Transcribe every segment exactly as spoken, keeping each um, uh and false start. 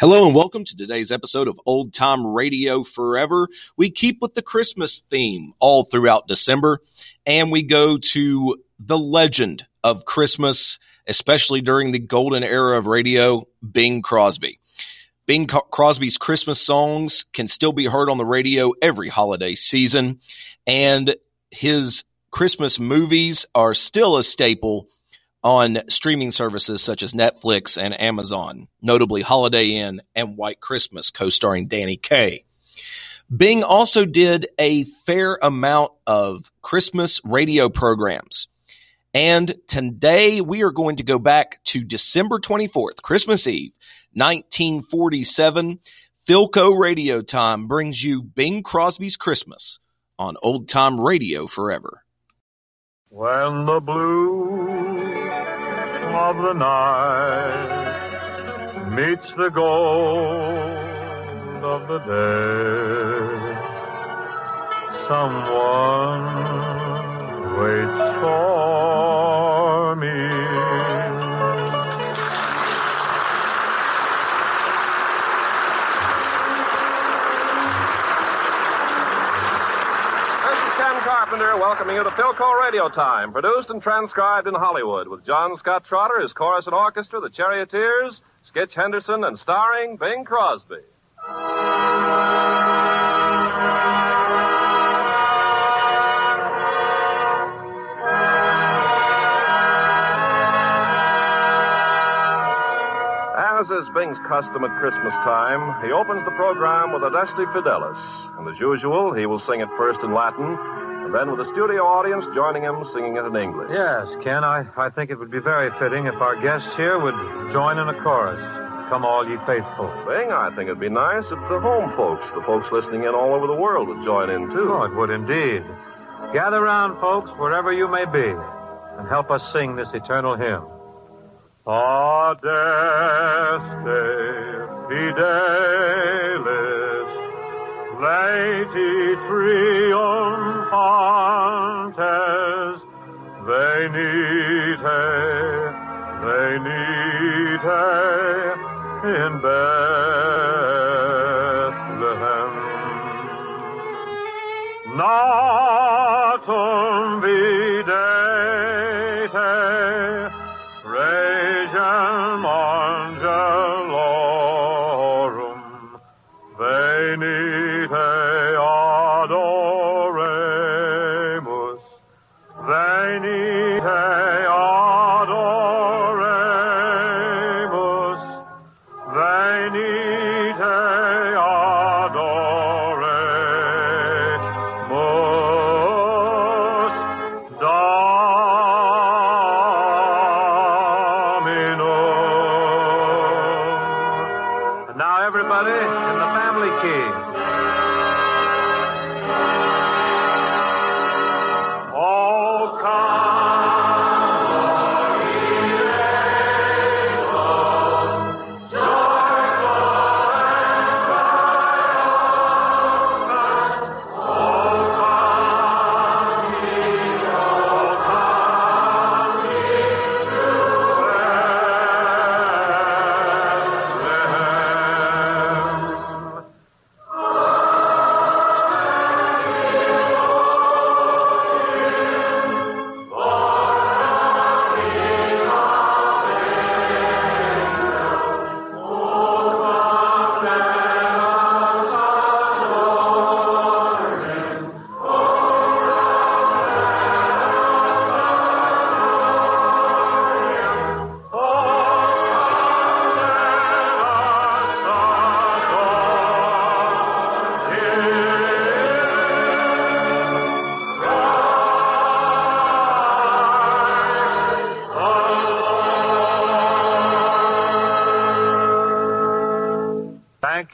Hello and welcome to today's episode of Old Time Radio Forever. We keep with the Christmas theme all throughout December, and we go to the legend of Christmas, especially during the golden era of radio, Bing Crosby. Bing Crosby's Christmas songs can still be heard on the radio every holiday season, and his Christmas movies are still a staple on streaming services such as Netflix and Amazon, notably Holiday Inn and White Christmas, co-starring Danny Kaye. Bing also did a fair amount of Christmas radio programs. And today we are going to go back to December twenty-fourth, Christmas Eve, nineteen forty-seven. Philco Radio Time brings you Bing Crosby's Christmas on Old Time Radio Forever. When the blue of the night meets the gold of the day, someone waits for me. Welcoming you to Philco Radio Time, produced and transcribed in Hollywood, with John Scott Trotter, his chorus and orchestra, the Charioteers, Skitch Henderson, and starring Bing Crosby. As is Bing's custom at Christmas time, he opens the program with Adeste Fidelis, and as usual, he will sing it first in Latin, and then with the studio audience joining him singing it in English. Yes, Ken, I, I think it would be very fitting if our guests here would join in a chorus. Come all ye faithful. Bing, I think it'd be nice if the home folks, the folks listening in all over the world, would join in, too. Oh, it would indeed. Gather round, folks, wherever you may be, and help us sing this eternal hymn. Adeste Fidelis, Laeti Trium Fontes, venite, venite, in Bethlehem. Natum videte, regem angelorum, venite, ador.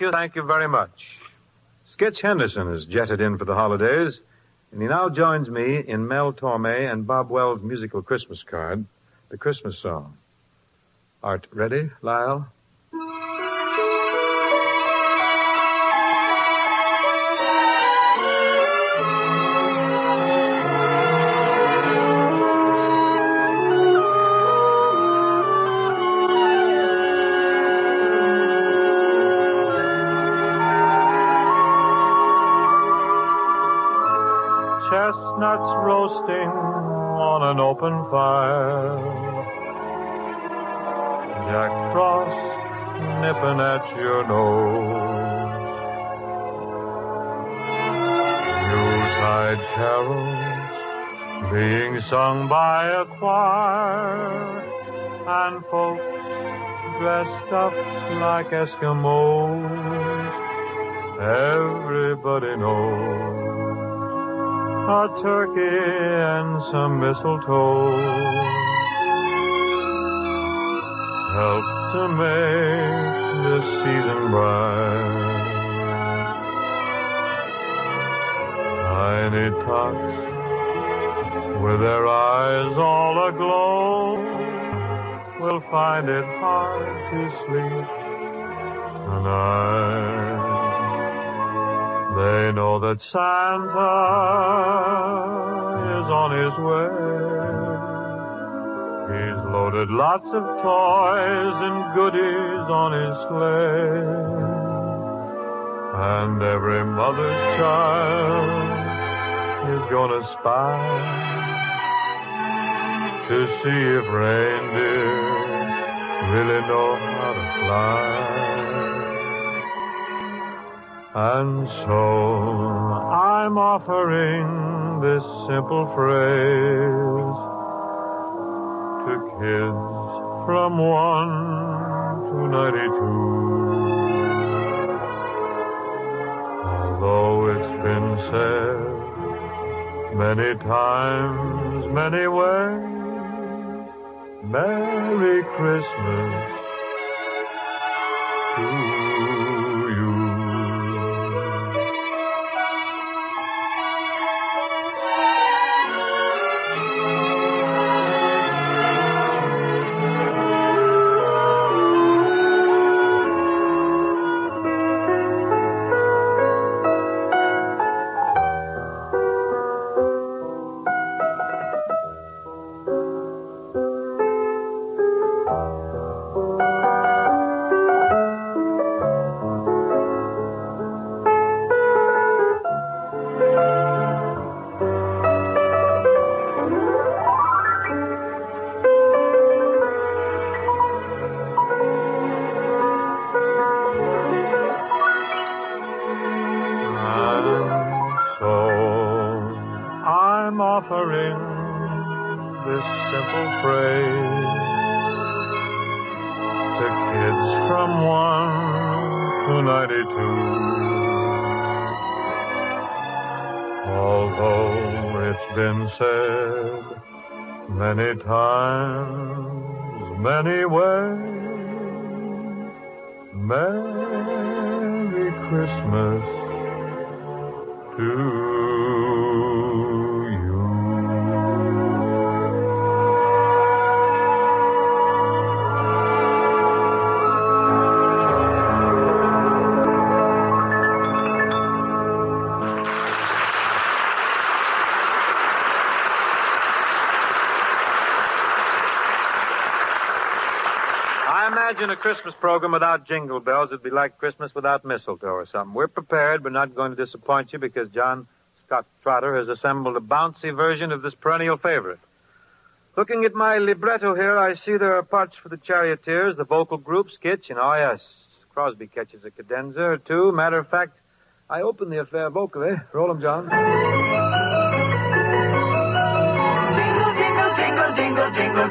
you, thank you very much. Skitch Henderson has jetted in for the holidays, and he now joins me in Mel Torme and Bob Wells' musical Christmas card, The Christmas Song. Art ready, Lyle? Chestnuts roasting on an open fire, Jack Frost nipping at your nose, Yuletide carols being sung by a choir, and folks dressed up like Eskimos. Everybody knows a turkey and some mistletoe help to make this season bright. Tiny tots with their eyes all aglow will find it hard to sleep tonight. They know that Santa is on his way. He's loaded lots of toys and goodies on his sleigh. And every mother's child is gonna spy to see if reindeer really know how to fly. And so I'm offering this simple phrase to kids from one to ninety-two. Although it's been said many times, many ways, Merry Christmas to you. Imagine a Christmas program without jingle bells. It'd be like Christmas without mistletoe or something. We're prepared, but not going to disappoint you because John Scott Trotter has assembled a bouncy version of this perennial favorite. Looking at my libretto here, I see there are parts for the Charioteers, the vocal group, Skitch, and oh, yes, Crosby catches a cadenza or two. Matter of fact, I opened the affair vocally. Roll 'em, John. Jingle, jingle,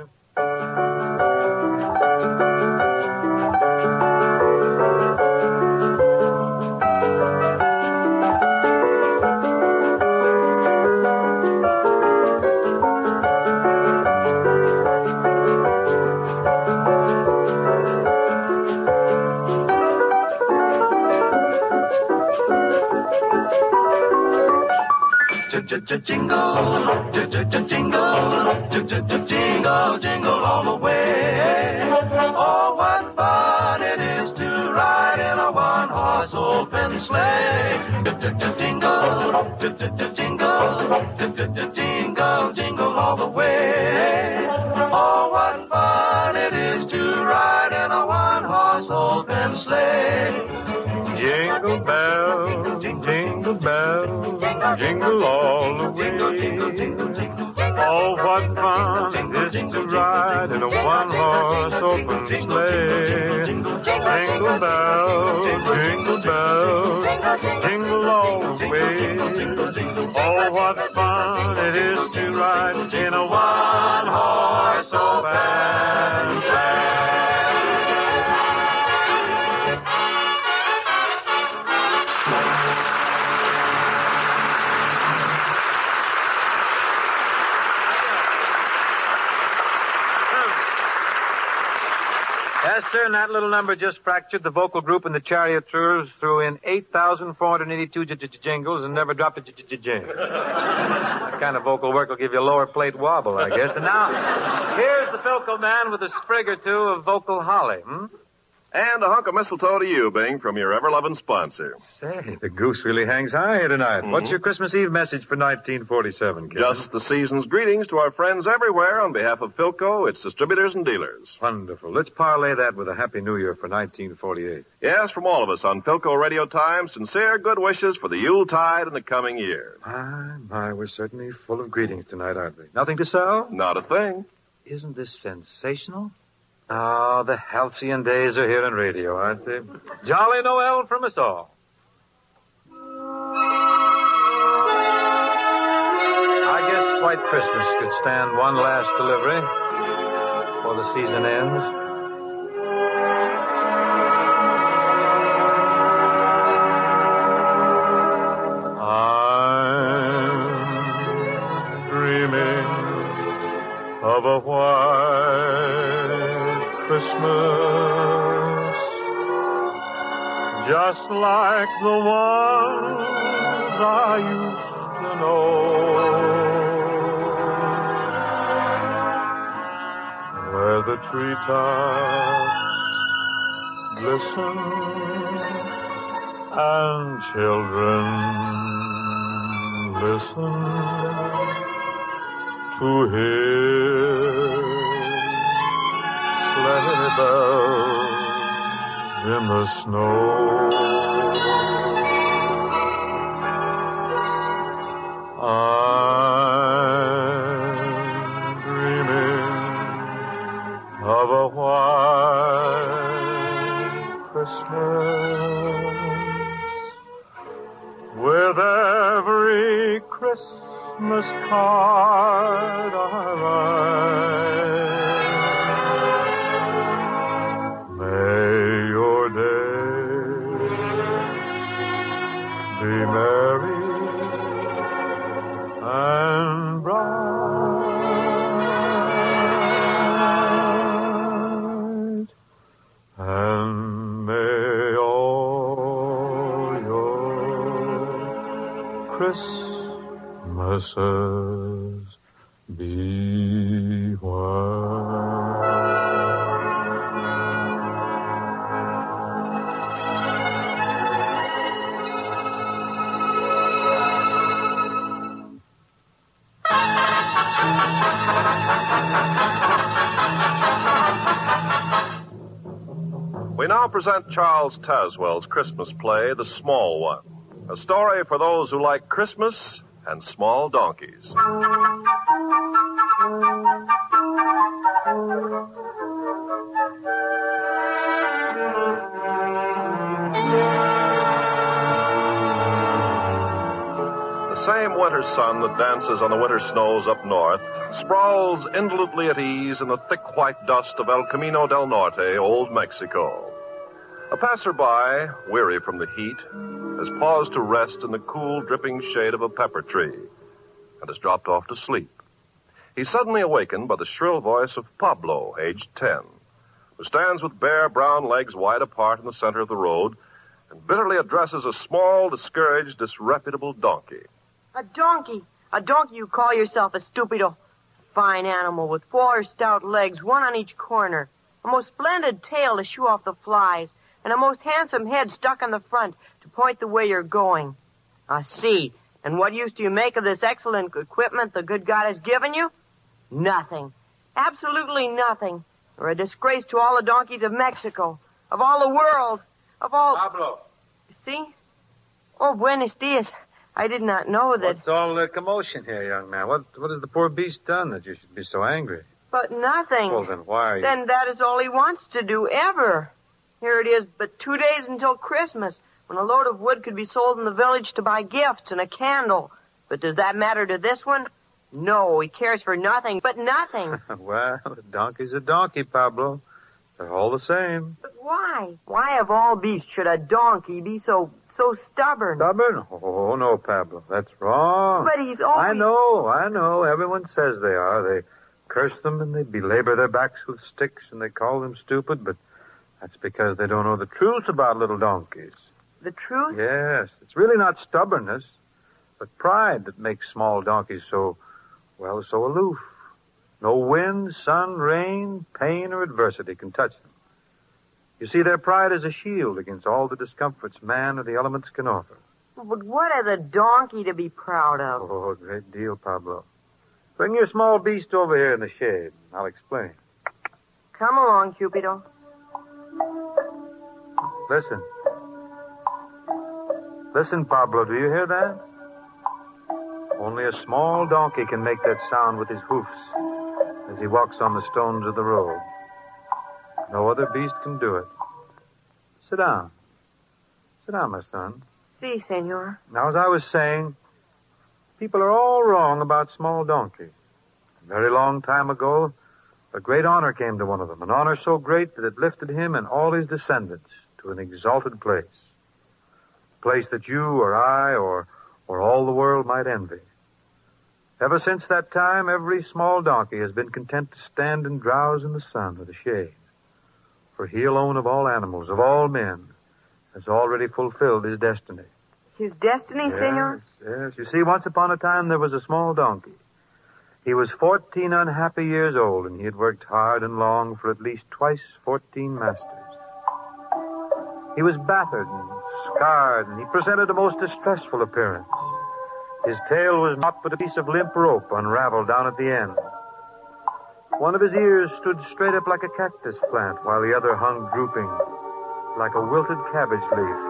Jingle, jingle, jingle, jingle, jingle all the way. Oh, what fun it is to ride in a one-horse open sleigh. Jingle, jingle, jingle, jingle all the way. Oh, what fun it is to ride in a one-horse open sleigh. Jingle bell, jingle bell, jingle all the way. Oh, what fun it is to ride in a one-horse open sleigh. Jingle bell, jingle bell, jingle all the way. Oh, what fun it is to ride in a one-horse open sleigh. Esther, and that little number just fractured the vocal group and the charioteers threw in eight thousand four hundred eighty-two j- j- jingles and never dropped a j- j- jingle. That kind of vocal work will give you a lower plate wobble, I guess. And now, here's the Philco man with a sprig or two of vocal holly, hmm? And a hunk of mistletoe to you, Bing, from your ever-loving sponsor. Say, the goose really hangs high here tonight. Mm-hmm. What's your Christmas Eve message for nineteen forty-seven, kid? Just the season's greetings to our friends everywhere on behalf of Philco, its distributors and dealers. Wonderful. Let's parlay that with a Happy New Year for nineteen forty-eight. Yes, from all of us on Philco Radio Time, sincere good wishes for the Yuletide and the coming year. My, my, we're certainly full of greetings tonight, aren't we? Nothing to sell? Not a thing. Isn't this sensational? Oh, the halcyon days are here in radio, aren't they? Jolly Noel from us all. I guess White Christmas could stand one last delivery before the season ends. I'm dreaming of a white Christmas, just like the ones I used to know, where the treetops glisten and children listen to hear sleigh bells in the snow. I'm dreaming of a white Christmas, with every Christmas card I write. Christmases be white. present Charles Tazewell's Christmas play, The Small One, a story for those who like Christmas and small donkeys. Same winter sun that dances on the winter snows up north sprawls indolently at ease in the thick white dust of El Camino del Norte, Old Mexico. A passerby, weary from the heat, has paused to rest in the cool, dripping shade of a pepper tree and has dropped off to sleep. He's suddenly awakened by the shrill voice of Pablo, aged ten, who stands with bare brown legs wide apart in the center of the road and bitterly addresses a small, discouraged, disreputable donkey. A donkey. A donkey, you call yourself a stupido. Fine animal with four stout legs, one on each corner. A most splendid tail to shoo off the flies, and a most handsome head stuck on the front to point the way you're going. I see. And what use do you make of this excellent equipment the good God has given you? Nothing. Absolutely nothing. You're a disgrace to all the donkeys of Mexico, of all the world, of all... Pablo. See? Oh, buenos dias. I did not know that... What's all the commotion here, young man? What What has the poor beast done that you should be so angry? But nothing. Well, then why are you... Then that is all he wants to do, ever. Here it is, but two days until Christmas, when a load of wood could be sold in the village to buy gifts and a candle. But does that matter to this one? No, he cares for nothing but nothing. Well, a donkey's a donkey, Pablo. They're all the same. But why? Why of all beasts should a donkey be so... so stubborn. Stubborn? Oh, no, Pablo. That's wrong. But he's always... I know, I know. Everyone says they are. They curse them and they belabor their backs with sticks and they call them stupid, but that's because they don't know the truth about little donkeys. The truth? Yes. It's really not stubbornness, but pride that makes small donkeys so, well, so aloof. No wind, sun, rain, pain, or adversity can touch them. You see, their pride is a shield against all the discomforts man or the elements can offer. But what is a donkey to be proud of? Oh, a great deal, Pablo. Bring your small beast over here in the shade. I'll explain. Come along, Cupido. Listen. Listen, Pablo, do you hear that? Only a small donkey can make that sound with his hoofs as he walks on the stones of the road. No other beast can do it. Sit down. Sit down, my son. Si, senor. Now, as I was saying, people are all wrong about small donkeys. A very long time ago, a great honor came to one of them, an honor so great that it lifted him and all his descendants to an exalted place, a place that you or I or, or all the world might envy. Ever since that time, every small donkey has been content to stand and drowse in the sun or the shade. For he alone of all animals, of all men, has already fulfilled his destiny. His destiny, yes, senor? Yes, you see, once upon a time there was a small donkey. He was fourteen unhappy years old, and he had worked hard and long for at least twice fourteen masters. He was battered and scarred, and he presented a most distressful appearance. His tail was naught but a piece of limp rope unraveled down at the end. One of his ears stood straight up like a cactus plant, while the other hung drooping, like a wilted cabbage leaf.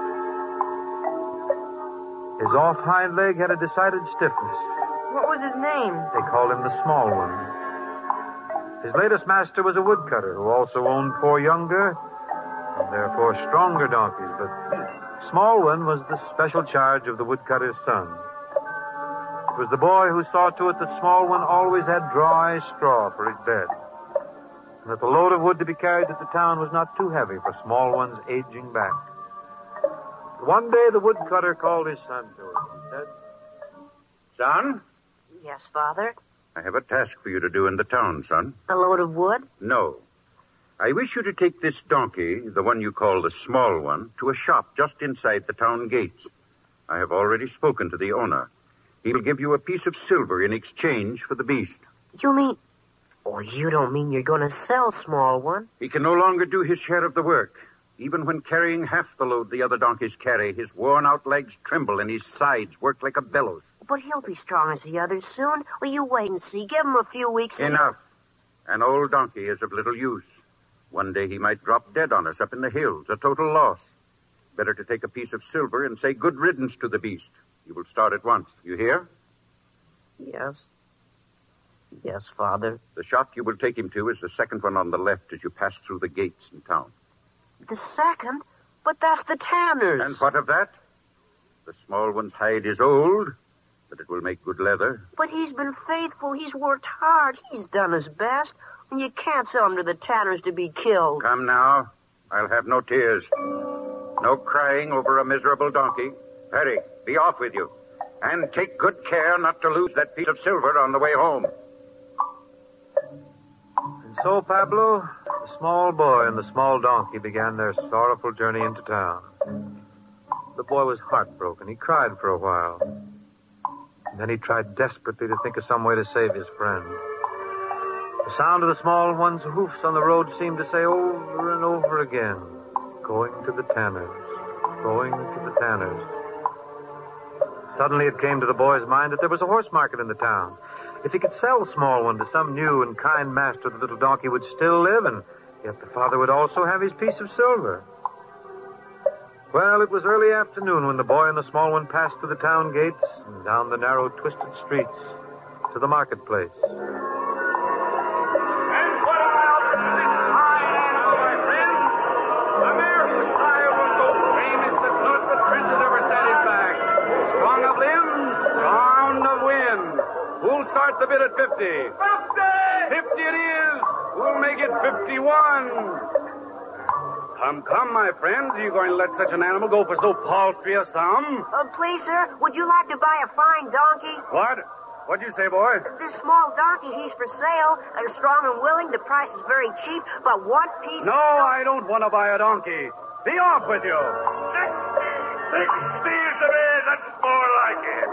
His off hind leg had a decided stiffness. What was his name? They called him the Small One. His latest master was a woodcutter who also owned four younger, and therefore stronger donkeys, but Small One was the special charge of the woodcutter's son. It was the boy who saw to it that Small One always had dry straw for his bed, and that the load of wood to be carried to the town was not too heavy for Small One's aging back. One day the woodcutter called his son to him and said, "Son?" Yes, Father? I have a task for you to do in the town, son. A load of wood? No. I wish you to take this donkey, the one you call the Small One, to a shop just inside the town gates. I have already spoken to the owner. He'll give you a piece of silver in exchange for the beast. You mean... Oh, you don't mean you're going to sell Small One? He can no longer do his share of the work. Even when carrying half the load the other donkeys carry, his worn-out legs tremble and his sides work like a bellows. But he'll be strong as the others soon. Well, you wait and see. Give him a few weeks... Enough. And... An old donkey is of little use. One day he might drop dead on us up in the hills, a total loss. Better to take a piece of silver and say good riddance to the beast. You will start at once. You hear? Yes. Yes, Father. The shop you will take him to is the second one on the left as you pass through the gates in town. The second? But that's the tanner's. And what of that? The small one's hide is old, but it will make good leather. But he's been faithful. He's worked hard. He's done his best. And you can't sell him to the tanners to be killed. Come now. I'll have no tears. No crying over a miserable donkey. Perry, be off with you. And take good care not to lose that piece of silver on the way home. And so, Pablo, the small boy and the small donkey began their sorrowful journey into town. The boy was heartbroken. He cried for a while. And then he tried desperately to think of some way to save his friend. The sound of the small one's hoofs on the road seemed to say over and over again, going to the tanners, going to the tanners. Suddenly it came to the boy's mind that there was a horse market in the town. If he could sell small one to some new and kind master, the little donkey would still live, and yet the father would also have his piece of silver. Well, it was early afternoon when the boy and the small one passed through the town gates and down the narrow, twisted streets to the marketplace. Who'll start the bid at fifty? fifty! fifty it is! Who'll make it fifty-one? Come, come, my friends. Are you going to let such an animal go for so paltry a sum? Uh, please, sir, would you like to buy a fine donkey? What? What'd you say, boy? This small donkey, he's for sale. I'm strong and willing. The price is very cheap, but one piece... No, of... I don't want to buy a donkey. Be off with you. sixty! sixty is the bid. That's more like it.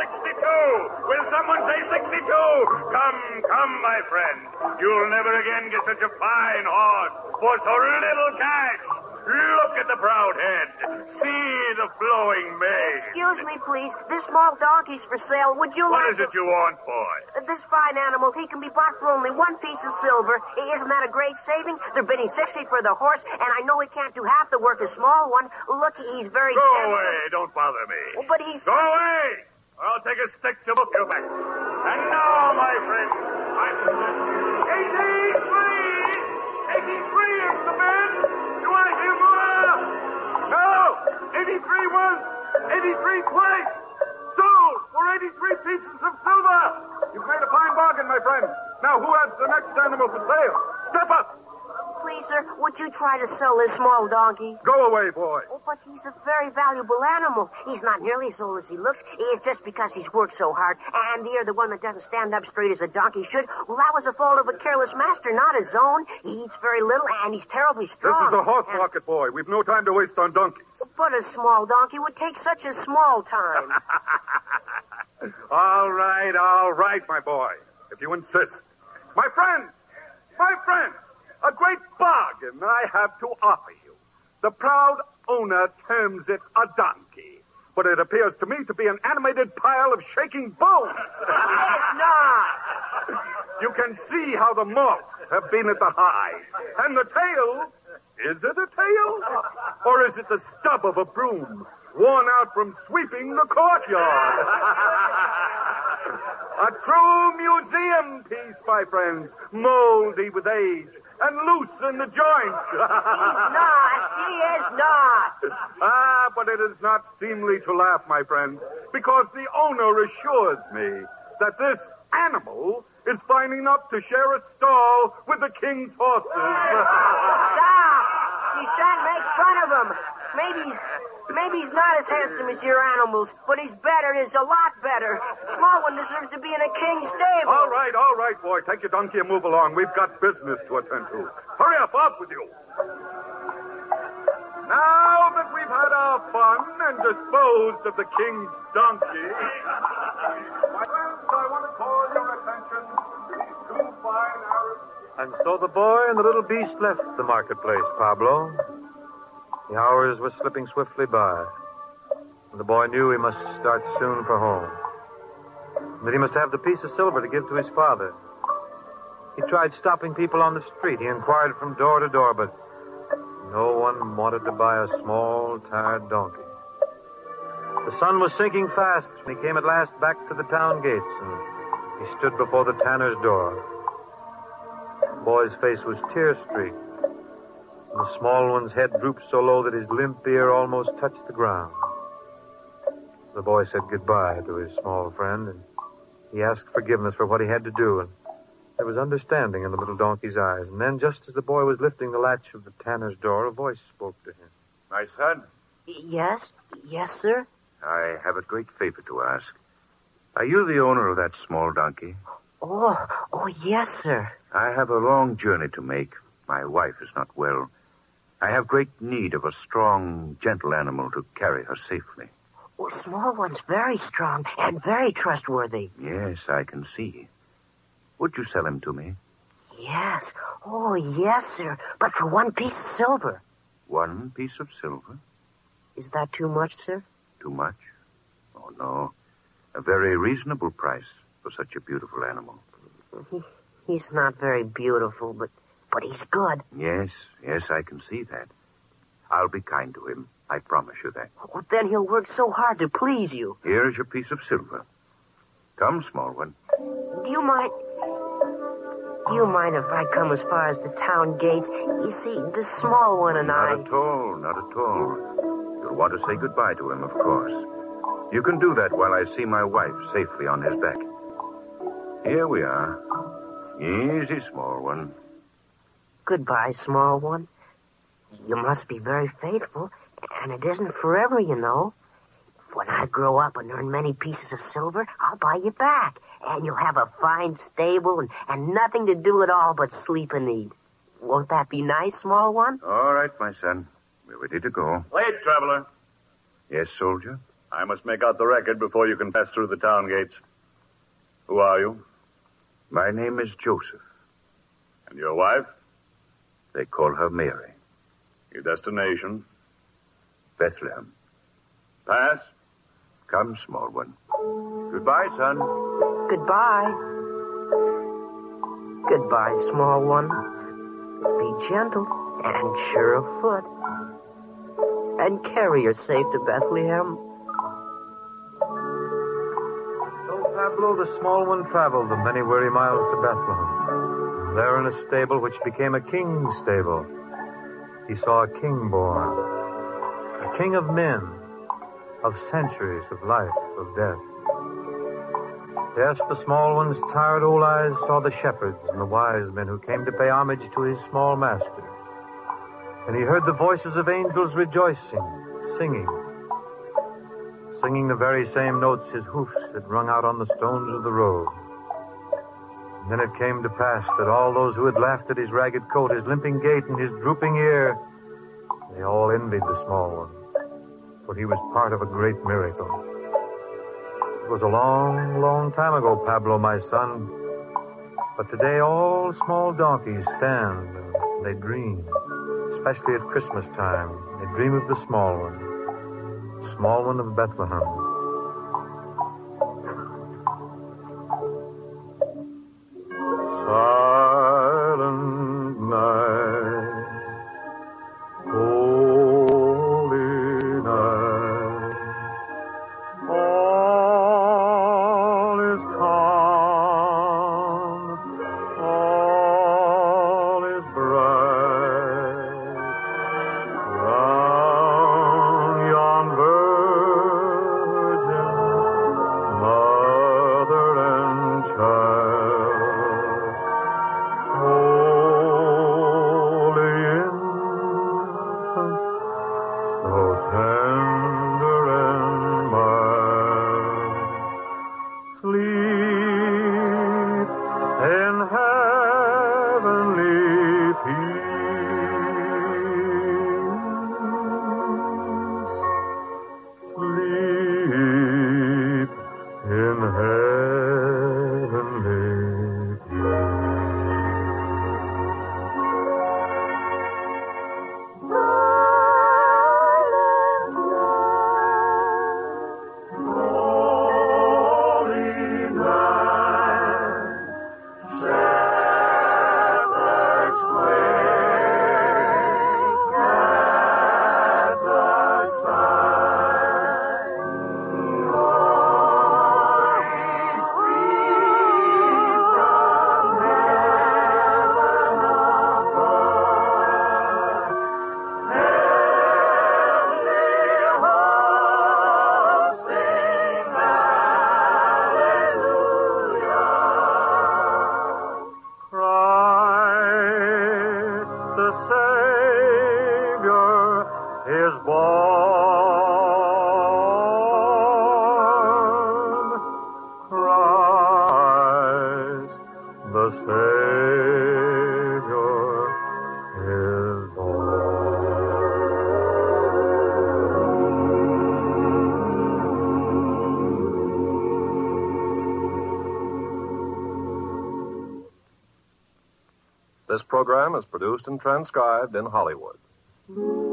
sixty-two. Will someone say sixty-two? Come, come, my friend. You'll never again get such a fine horse for so little cash. Look at the proud head. See the flowing mane. Excuse me, please. This small donkey's for sale. Would you what like What is to... it you want, boy? This fine animal, he can be bought for only one piece of silver. Isn't that a great saving? They're bidding sixty for the horse, and I know he can't do half the work a small one. Look, he's very... Go gentle. away. Don't bother me. But he's... Go away! I'll take a stick to book you back. And now, my friend, I'm... eighty-three! eighty-three is the man! Do I hear more? No! eighty-three once! eighty-three twice! Sold for eighty-three pieces of silver! You've made a fine bargain, my friend. Now, who has the next animal for sale? Step up! Please, sir, would you try to sell this small donkey? Go away, boy. Oh, but he's a very valuable animal. He's not nearly as old as he looks. It's just because he's worked so hard. And the other one that doesn't stand up straight as a donkey should, well, that was the fault of a careless master, not his own. He eats very little, and he's terribly strong. This is a horse and... market, boy. We've no time to waste on donkeys. But a small donkey would take such a small time. All right, all right, my boy, if you insist. My friend, my friend. A great bargain I have to offer you. The proud owner terms it a donkey, but it appears to me to be an animated pile of shaking bones. It's not. You can see how the moths have been at the hide. And the tail, is it a tail? Or is it the stub of a broom, worn out from sweeping the courtyard? A true museum piece, my friends, moldy with age. And loosen the joints. He's not. He is not. Ah, but it is not seemly to laugh, my friend, because the owner assures me that this animal is fine enough to share a stall with the king's horses. Stop! You shan't make fun of him. Maybe... Maybe he's not as handsome as your animals, but he's better, and he's a lot better. Small one deserves to be in a king's stable. All right, all right, boy. Take your donkey and move along. We've got business to attend to. Hurry up, off with you. Now that we've had our fun and disposed of the king's donkey... My friends, I want to call your attention to these two fine Arabs. And so the boy and the little beast left the marketplace, Pablo. The hours were slipping swiftly by, and the boy knew he must start soon for home, and that he must have the piece of silver to give to his father. He tried stopping people on the street. He inquired from door to door, but no one wanted to buy a small, tired donkey. The sun was sinking fast, and he came at last back to the town gates, and he stood before the tanner's door. The boy's face was tear-streaked, and the small one's head drooped so low that his limp ear almost touched the ground. The boy said goodbye to his small friend, and he asked forgiveness for what he had to do, and there was understanding in the little donkey's eyes. And then, just as the boy was lifting the latch of the tanner's door, a voice spoke to him. My son? Yes, yes, sir? I have a great favor to ask. Are you the owner of that small donkey? Oh, oh, yes, sir. I have a long journey to make. My wife is not well. I have great need of a strong, gentle animal to carry her safely. Well, small one's very strong and very trustworthy. Yes, I can see. Would you sell him to me? Yes. Oh, yes, sir. But for one piece of silver. One piece of silver? Is that too much, sir? Too much? Oh, no. A very reasonable price for such a beautiful animal. He, he's not very beautiful, but, but he's good. Yes, yes, I can see that. I'll be kind to him. I promise you that. Well, then he'll work so hard to please you. Here's your piece of silver. Come, small one. Do you mind... Do you mind if I come as far as the town gates? You see, the small one and I... Not at all, not at all. You'll want to say goodbye to him, of course. You can do that while I see my wife safely on his back. Here we are. Easy, small one. Goodbye, small one. You must be very faithful, and it isn't forever, you know. When I grow up and earn many pieces of silver, I'll buy you back. And you'll have a fine stable and, and nothing to do at all but sleep and eat. Won't that be nice, small one? All right, my son. We're ready to go. Wait, traveler. Yes, soldier? I must make out the record before you can pass through the town gates. Who are you? My name is Joseph. And your wife? They call her Mary. Your destination? Bethlehem. Pass. Come, small one. Goodbye, son. Goodbye. Goodbye, small one. Be gentle and sure of foot. And carry her safe to Bethlehem. So Pablo, the small one, traveled the many weary miles to Bethlehem. There in a stable which became a king's stable, he saw a king born, a king of men, of centuries, of life, of death. Yes, the small one's tired old eyes saw the shepherds and the wise men who came to pay homage to his small master. And he heard the voices of angels rejoicing, singing, singing the very same notes his hoofs had rung out on the stones of the road. And then it came to pass that all those who had laughed at his ragged coat, his limping gait, and his drooping ear, they all envied the small one. For he was part of a great miracle. It was a long, long time ago, Pablo, my son. But today all small donkeys stand and they dream, especially at Christmas time. They dream of the small one, the small one of Bethlehem. Silent night, holy night, all is calm, all is bright, round yon This program is produced and transcribed in Hollywood.